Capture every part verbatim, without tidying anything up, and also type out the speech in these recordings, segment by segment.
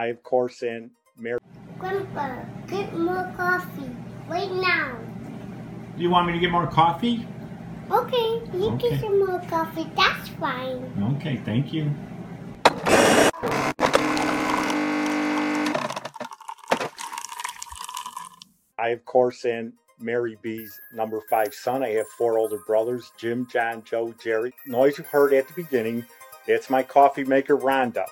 I, of course, am Mary. Grandpa, get more coffee right now. Do you want me to get more coffee? Okay, you okay. Get some more coffee. That's fine. Okay, thank you. I, of course, am Mary B.'s number five son. I have four older brothers, Jim, John, Joe, Jerry. Noise you heard at the beginning, that's my coffee maker, Rhonda.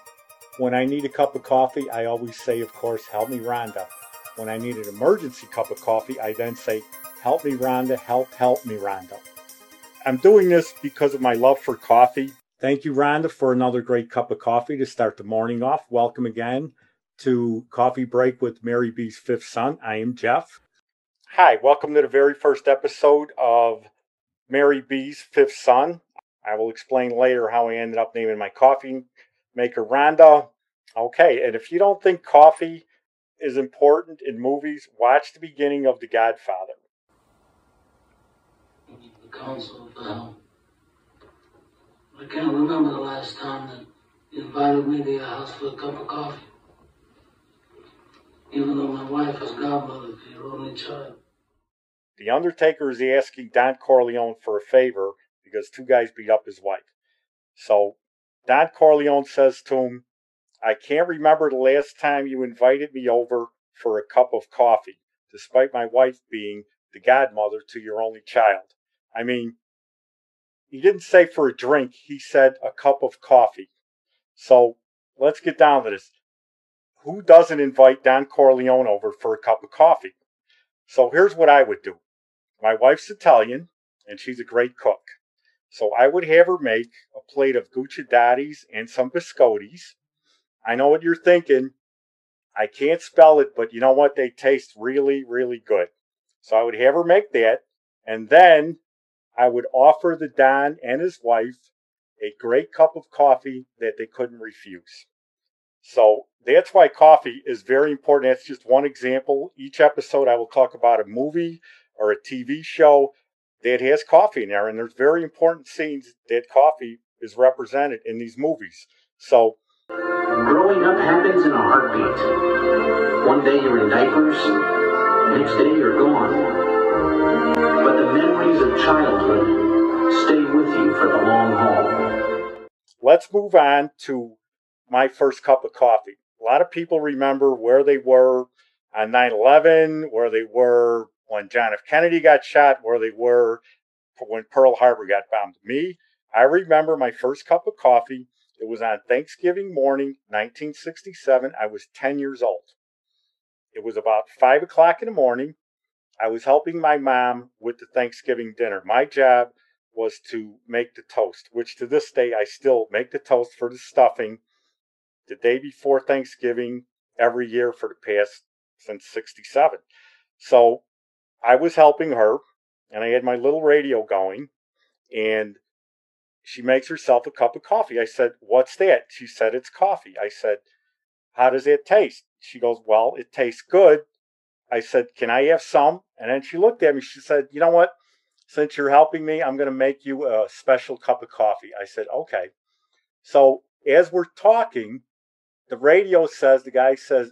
When I need a cup of coffee, I always say, of course, help me, Rhonda. When I need an emergency cup of coffee, I then say, help me, Rhonda, help, help me, Rhonda. I'm doing this because of my love for coffee. Thank you, Rhonda, for another great cup of coffee to start the morning off. Welcome again to Coffee Break with Mary B.'s fifth son. I am Jeff. Hi, welcome to the very first episode of Mary B.'s Fifth Son. I will explain later how I ended up naming my coffee maker Rhonda. Okay, and if you don't think coffee is important in movies, watch the beginning of The Godfather. The council fell. I can't remember the last time that you invited me to your house for a cup of coffee. Even though my wife is godmother to your only child. The Undertaker is asking Don Corleone for a favor because two guys beat up his wife. So Don Corleone says to him, I can't remember the last time you invited me over for a cup of coffee, despite my wife being the godmother to your only child. I mean, he didn't say for a drink. He said a cup of coffee. So let's get down to this. Who doesn't invite Don Corleone over for a cup of coffee? So here's what I would do. My wife's Italian, and she's a great cook. So I would have her make a plate of gucciottis and some biscottis. I know what you're thinking. I can't spell it, but you know what? They taste really, really good. So I would have her make that, and then I would offer the Don and his wife a great cup of coffee that they couldn't refuse. So that's why coffee is very important. That's just one example. Each episode I will talk about a movie or a T V show that has coffee in there. And there's very important scenes that coffee is represented in these movies. So growing up happens in a heartbeat. One day you're in diapers. Next day you're gone. But the memories of childhood stay with you for the long haul. Let's move on to my first cup of coffee. A lot of people remember where they were on nine eleven, where they were when John F. Kennedy got shot, where they were when Pearl Harbor got bombed. Me, I remember my first cup of coffee. It was on Thanksgiving morning, nineteen sixty-seven. I was ten years old. It was about five o'clock in the morning. I was helping my mom with the Thanksgiving dinner. My job was to make the toast, which to this day I still make the toast for the stuffing the day before Thanksgiving every year for the past since sixty-seven. So I was helping her, and I had my little radio going, and she makes herself a cup of coffee. I said, what's that? She said, it's coffee. I said, how does it taste? She goes, well, it tastes good. I said, can I have some? And then she looked at me. She said, you know what? Since you're helping me, I'm going to make you a special cup of coffee. I said, okay. So as we're talking, the radio says, the guy says,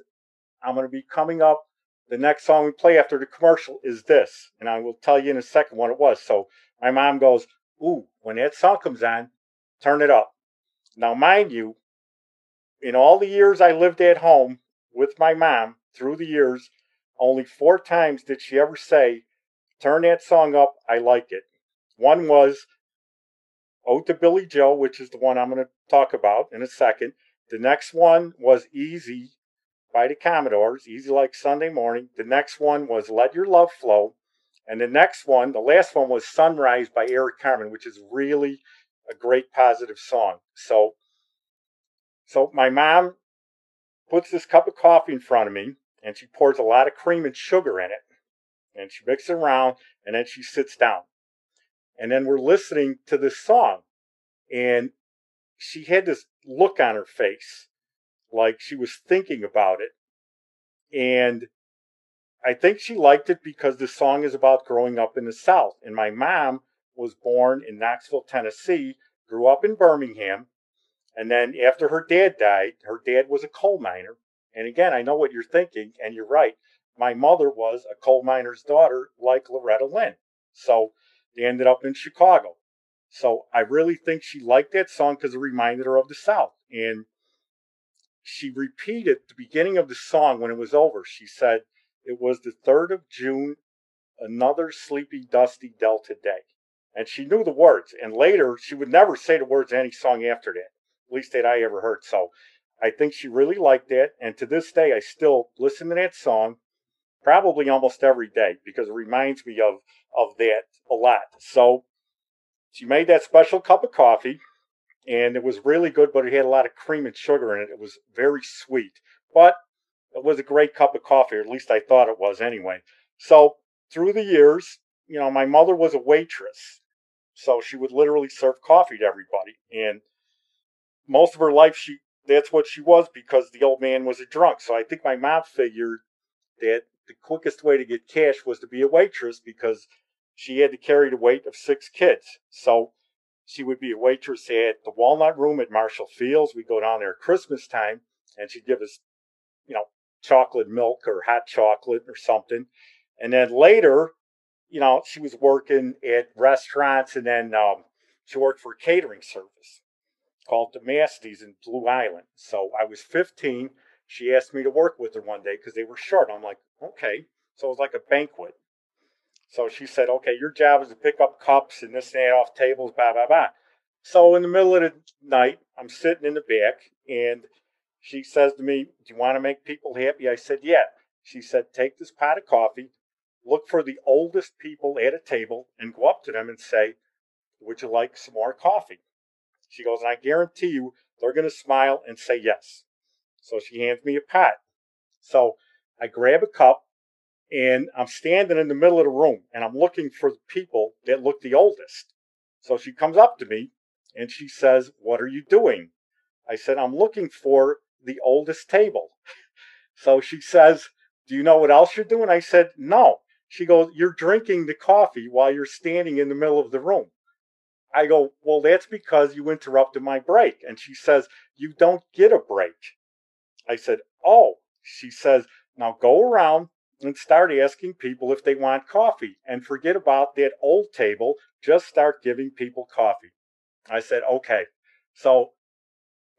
I'm going to be coming up. The next song we play after the commercial is this. And I will tell you in a second what it was. So my mom goes, ooh, when that song comes on, turn it up. Now, mind you, in all the years I lived at home with my mom through the years, only four times did she ever say, turn that song up, I like it. One was Ode to Billy Joe, which is the one I'm going to talk about in a second. The next one was Easy by the Commodores, Easy Like Sunday Morning. The next one was Let Your Love Flow. And the next one, the last one was Sunrise by Eric Carmen, which is really a great positive song. So, so my mom puts this cup of coffee in front of me, and she pours a lot of cream and sugar in it. And she mixes it around, and then she sits down. And then we're listening to this song. And she had this look on her face, like she was thinking about it. And I think she liked it because the song is about growing up in the South. And my mom was born in Knoxville, Tennessee, grew up in Birmingham. And then after her dad died, her dad was a coal miner. And again, I know what you're thinking, and you're right. My mother was a coal miner's daughter like Loretta Lynn. So they ended up in Chicago. So I really think she liked that song because it reminded her of the South. And she repeated the beginning of the song when it was over. She said, "It was the third of June, another sleepy, dusty Delta day." And she knew the words. And later, she would never say the words of any song after that, at least that I ever heard. So I think she really liked that. And to this day, I still listen to that song probably almost every day because it reminds me of, of that a lot. So she made that special cup of coffee, and it was really good, but it had a lot of cream and sugar in it. It was very sweet, but it was a great cup of coffee, or at least I thought it was anyway. So through the years, you know, my mother was a waitress, so she would literally serve coffee to everybody. And most of her life, she that's what she was because the old man was a drunk. So I think my mom figured that the quickest way to get cash was to be a waitress because she had to carry the weight of six kids. So she would be a waitress at the Walnut Room at Marshall Fields. We'd go down there at Christmas time, and she'd give us, you know, chocolate milk or hot chocolate or something. And then later, you know, she was working at restaurants, and then um, she worked for a catering service called Damasties in Blue Island. So I was fifteen. She asked me to work with her one day because they were short. I'm like, okay. So it was like a banquet. So she said, okay, your job is to pick up cups and this and that off tables, blah, blah, blah. So in the middle of the night, I'm sitting in the back, and she says to me, "Do you want to make people happy?" I said, "Yeah." She said, "Take this pot of coffee, look for the oldest people at a table, and go up to them and say, 'Would you like some more coffee?'" She goes, "And I guarantee you, they're going to smile and say yes." So she hands me a pot. So I grab a cup, and I'm standing in the middle of the room, and I'm looking for the people that look the oldest. So she comes up to me, and she says, "What are you doing?" I said, "I'm looking for the oldest table." So she says, "Do you know what else you're doing?" I said, "No." She goes, "You're drinking the coffee while you're standing in the middle of the room." I go, "Well, that's because you interrupted my break." And she says, "You don't get a break." I said, "Oh." She says, "Now go around and start asking people if they want coffee. And forget about that old table. Just start giving people coffee." I said, "Okay." So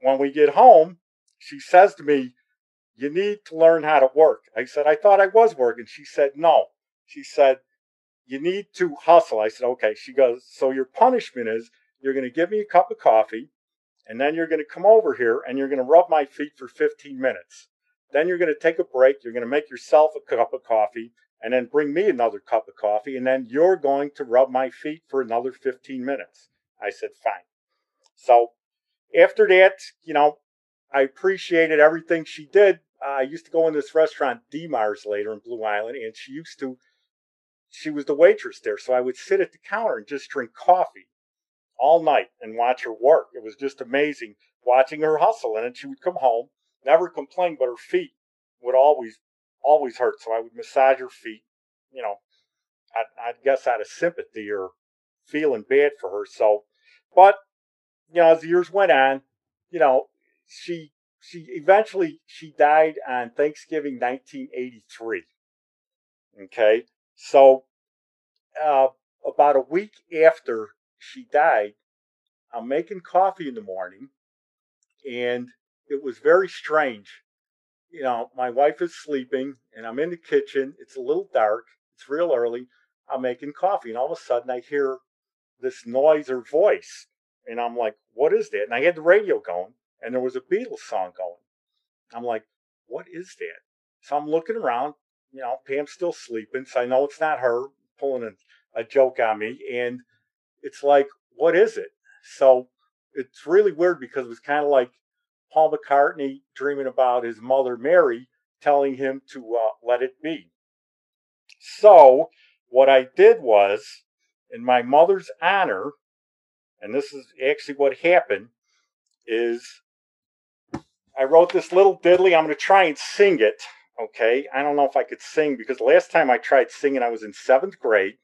when we get home, she says to me, "You need to learn how to work." I said, "I thought I was working." She said, "No." She said, "You need to hustle." I said, "Okay." She goes, "So your punishment is you're going to give me a cup of coffee, and then you're going to come over here, and you're going to rub my feet for fifteen minutes. Then you're going to take a break. You're going to make yourself a cup of coffee and then bring me another cup of coffee. And then you're going to rub my feet for another fifteen minutes. I said, "Fine." So after that, you know, I appreciated everything she did. Uh, I used to go in this restaurant, D-Mars, later in Blue Island, and she used to, she was the waitress there. So I would sit at the counter and just drink coffee all night and watch her work. It was just amazing watching her hustle. And then she would come home, never complained, but her feet would always, always hurt. So I would massage her feet, you know, I, I guess out of sympathy or feeling bad for her. So, but, you know, as the years went on, you know, she, she eventually, she died on Thanksgiving nineteen eighty-three. Okay. So, uh, about a week after she died, I'm making coffee in the morning, and it was very strange. You know, my wife is sleeping, and I'm in the kitchen. It's a little dark. It's real early. I'm making coffee, and all of a sudden I hear this noise or voice, and I'm like, "What is that?" And I had the radio going, and there was a Beatles song going. I'm like, "What is that?" So I'm looking around. You know, Pam's still sleeping, so I know it's not her pulling a, a joke on me. And it's like, "What is it?" So it's really weird because it was kind of like Paul McCartney dreaming about his mother, Mary, telling him to uh, let it be. So what I did was, in my mother's honor, and this is actually what happened, is I wrote this little diddly. I'm going to try and sing it. Okay, I don't know if I could sing because last time I tried singing, I was in seventh grade,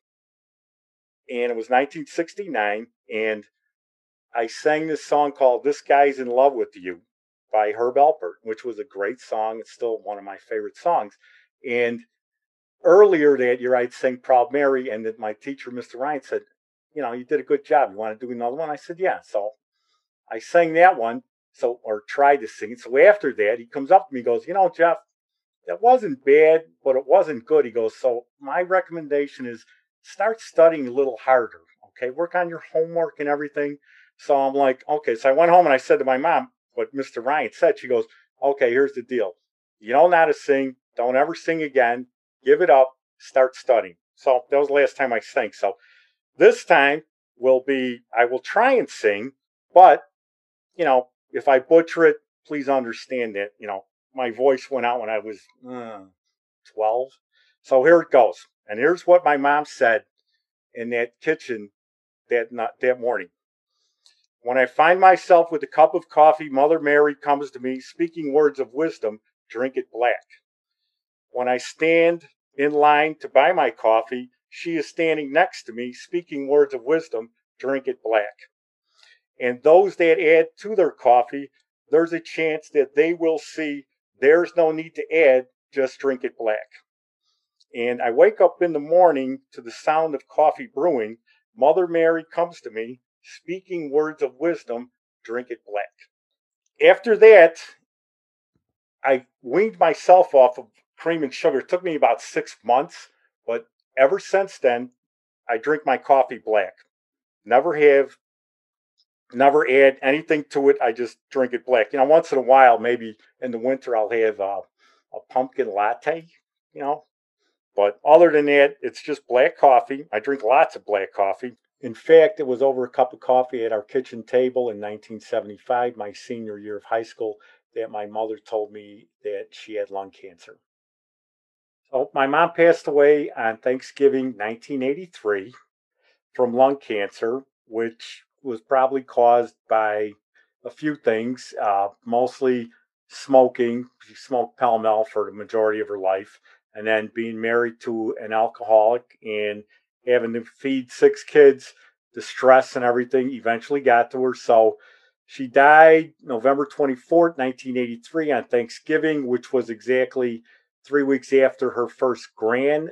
and it was nineteen sixty-nine, and I sang this song called "This Guy's in Love With You" by Herb Alpert, which was a great song. It's still one of my favorite songs. And earlier that year, I'd sang Proud Mary, and then my teacher, Mister Ryan, said, you know, you did a good job. You want to do another one? I said, yeah. So I sang that one, so or tried to sing it. So after that, he comes up to me and goes, you know, Jeff, that wasn't bad, but it wasn't good. He goes, so my recommendation is start studying a little harder, okay? Work on your homework and everything. So I'm like, okay. So I went home and I said to my mom what Mister Ryan said. She goes, okay, here's the deal. You don't know how to sing. Don't ever sing again. Give it up. Start studying. So that was the last time I sang. So this time will be, I will try and sing, but, you know, if I butcher it, please understand that, you know, my voice went out when I was uh, twelve. So here it goes. And here's what my mom said in that kitchen that not, that morning. When I find myself with a cup of coffee, Mother Mary comes to me, speaking words of wisdom, drink it black. When I stand in line to buy my coffee, she is standing next to me, speaking words of wisdom, drink it black. And those that add to their coffee, there's a chance that they will see there's no need to add, just drink it black. And I wake up in the morning to the sound of coffee brewing. Mother Mary comes to me, speaking words of wisdom, drink it black. After that, I weaned myself off of cream and sugar. It took me about six months, but ever since then, I drink my coffee black. Never have, never add anything to it. I just drink it black. You know, once in a while, maybe in the winter, I'll have uh, a pumpkin latte, you know. But other than that, it's just black coffee. I drink lots of black coffee. In fact, it was over a cup of coffee at our kitchen table in nineteen seventy-five, my senior year of high school, that my mother told me that she had lung cancer. So my mom passed away on Thanksgiving nineteen eighty-three from lung cancer, which was probably caused by a few things, uh, mostly smoking. She smoked Pall Mall for the majority of her life, and then being married to an alcoholic and having to feed six kids, the stress and everything eventually got to her. So she died November twenty-fourth, nineteen eighty-three on Thanksgiving, which was exactly three weeks after her first grandchild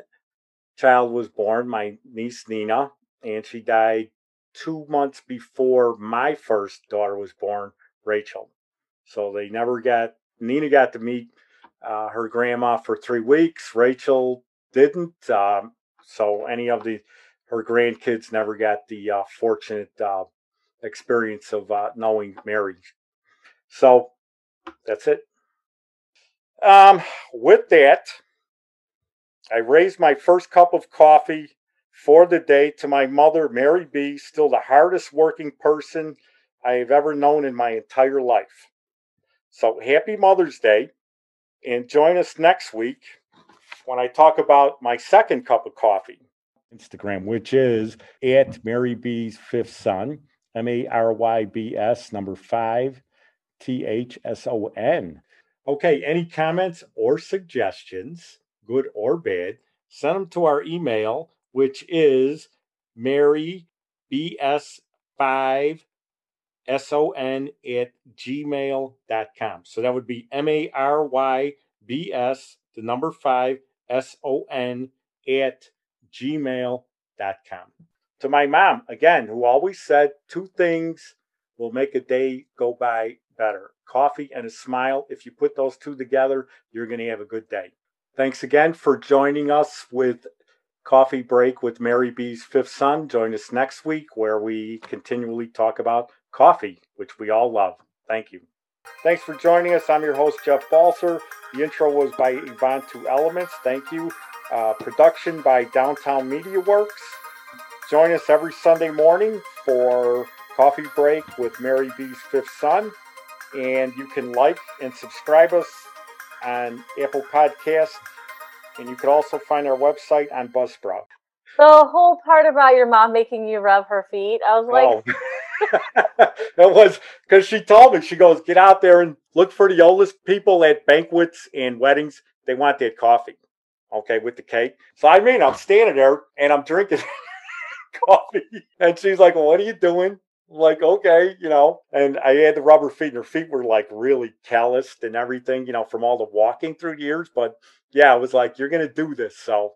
was born, my niece Nina. And she died two months before my first daughter was born, Rachel. So they never got, Nina got to meet uh, her grandma for three weeks. Rachel didn't. Um, So any of the her grandkids never got the uh, fortunate uh, experience of uh, knowing Mary. So that's it. Um, with that, I raised my first cup of coffee for the day to my mother, Mary B., still the hardest working person I have ever known in my entire life. So happy Mother's Day, and join us next week when I talk about my second cup of coffee. Instagram, which is at Mary B.'s Fifth Son, M A R Y B S, number five, T H S O N. Okay, any comments or suggestions, good or bad, send them to our email, which is marybs five son at gmail dot com. So that would be M A R Y B S, the number five, S O N at gmail dot com. To my mom, again, who always said two things will make a day go by better. Coffee and a smile. If you put those two together, you're going to have a good day. Thanks again for joining us with Coffee Break with Mary B.'s Fifth Son. Join us next week where we continually talk about coffee, which we all love. Thank you. Thanks for joining us. I'm your host, Jeff Balser. The intro was by Yvonne Two Elements. Thank you. Uh, production by Downtown Media Works. Join us every Sunday morning for Coffee Break with Mary B.'s Fifth Son. And you can like and subscribe us on Apple Podcasts. And you can also find our website on Buzzsprout. The whole part about your mom making you rub her feet, I was like... Oh. That was because she told me, she goes, get out there and look for the oldest people at banquets and weddings. They want that coffee, okay, with the cake. So, I mean, I'm standing there and I'm drinking coffee. And she's like, well, what are you doing? like, okay, you know, and I had the rubber feet, and her feet were like really calloused and everything, you know, from all the walking through the years. But yeah, I was like, you're going to do this. So.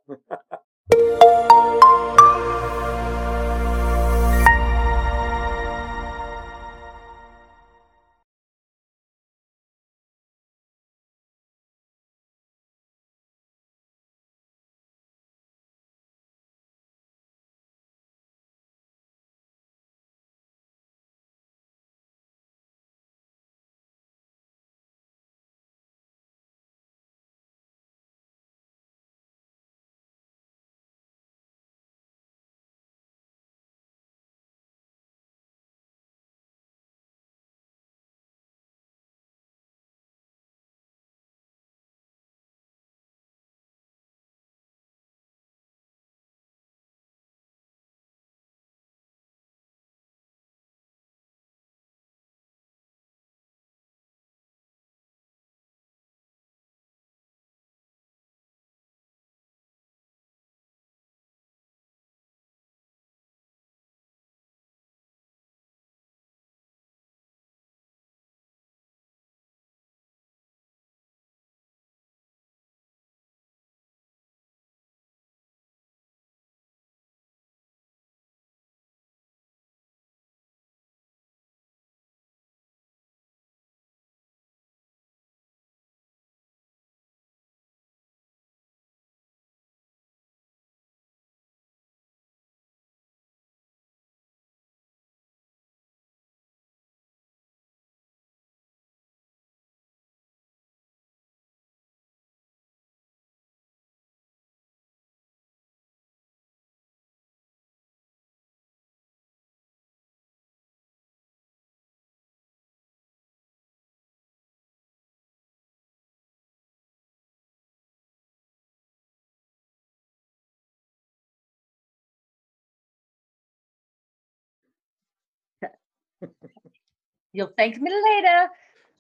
You'll thank me later.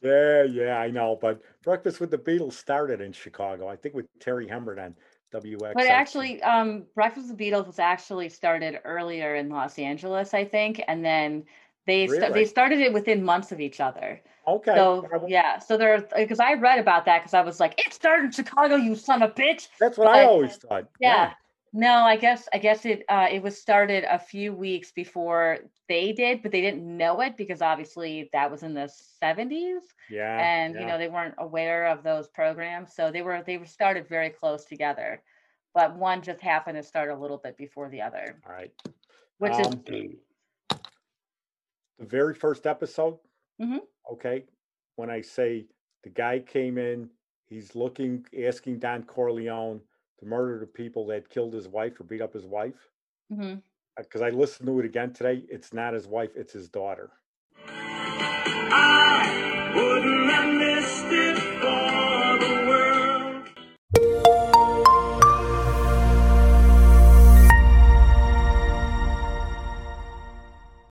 Yeah, yeah, I know. But Breakfast with the Beatles started in Chicago, I think, with Terry Hembert on W X X. But actually, um, Breakfast with the Beatles was actually started earlier in Los Angeles, I think. And then they really? st- they started it within months of each other. Okay. So, yeah. So there, because I read about that because I was like, it started in Chicago, you son of a bitch. That's what but, I always thought. Yeah. yeah. No, I guess I guess it uh, it was started a few weeks before they did, but they didn't know it because obviously that was in the seventies. Yeah, and yeah. you know, they weren't aware of those programs, so they were they were started very close together, but one just happened to start a little bit before the other. All right, which um, is the very first episode. Mm-hmm. Okay, when I say the guy came in, he's looking asking Don Corleone to murder the people that killed his wife or beat up his wife. Because mm-hmm. I listened to it again today. It's not his wife, it's his daughter. I wouldn't have missed it.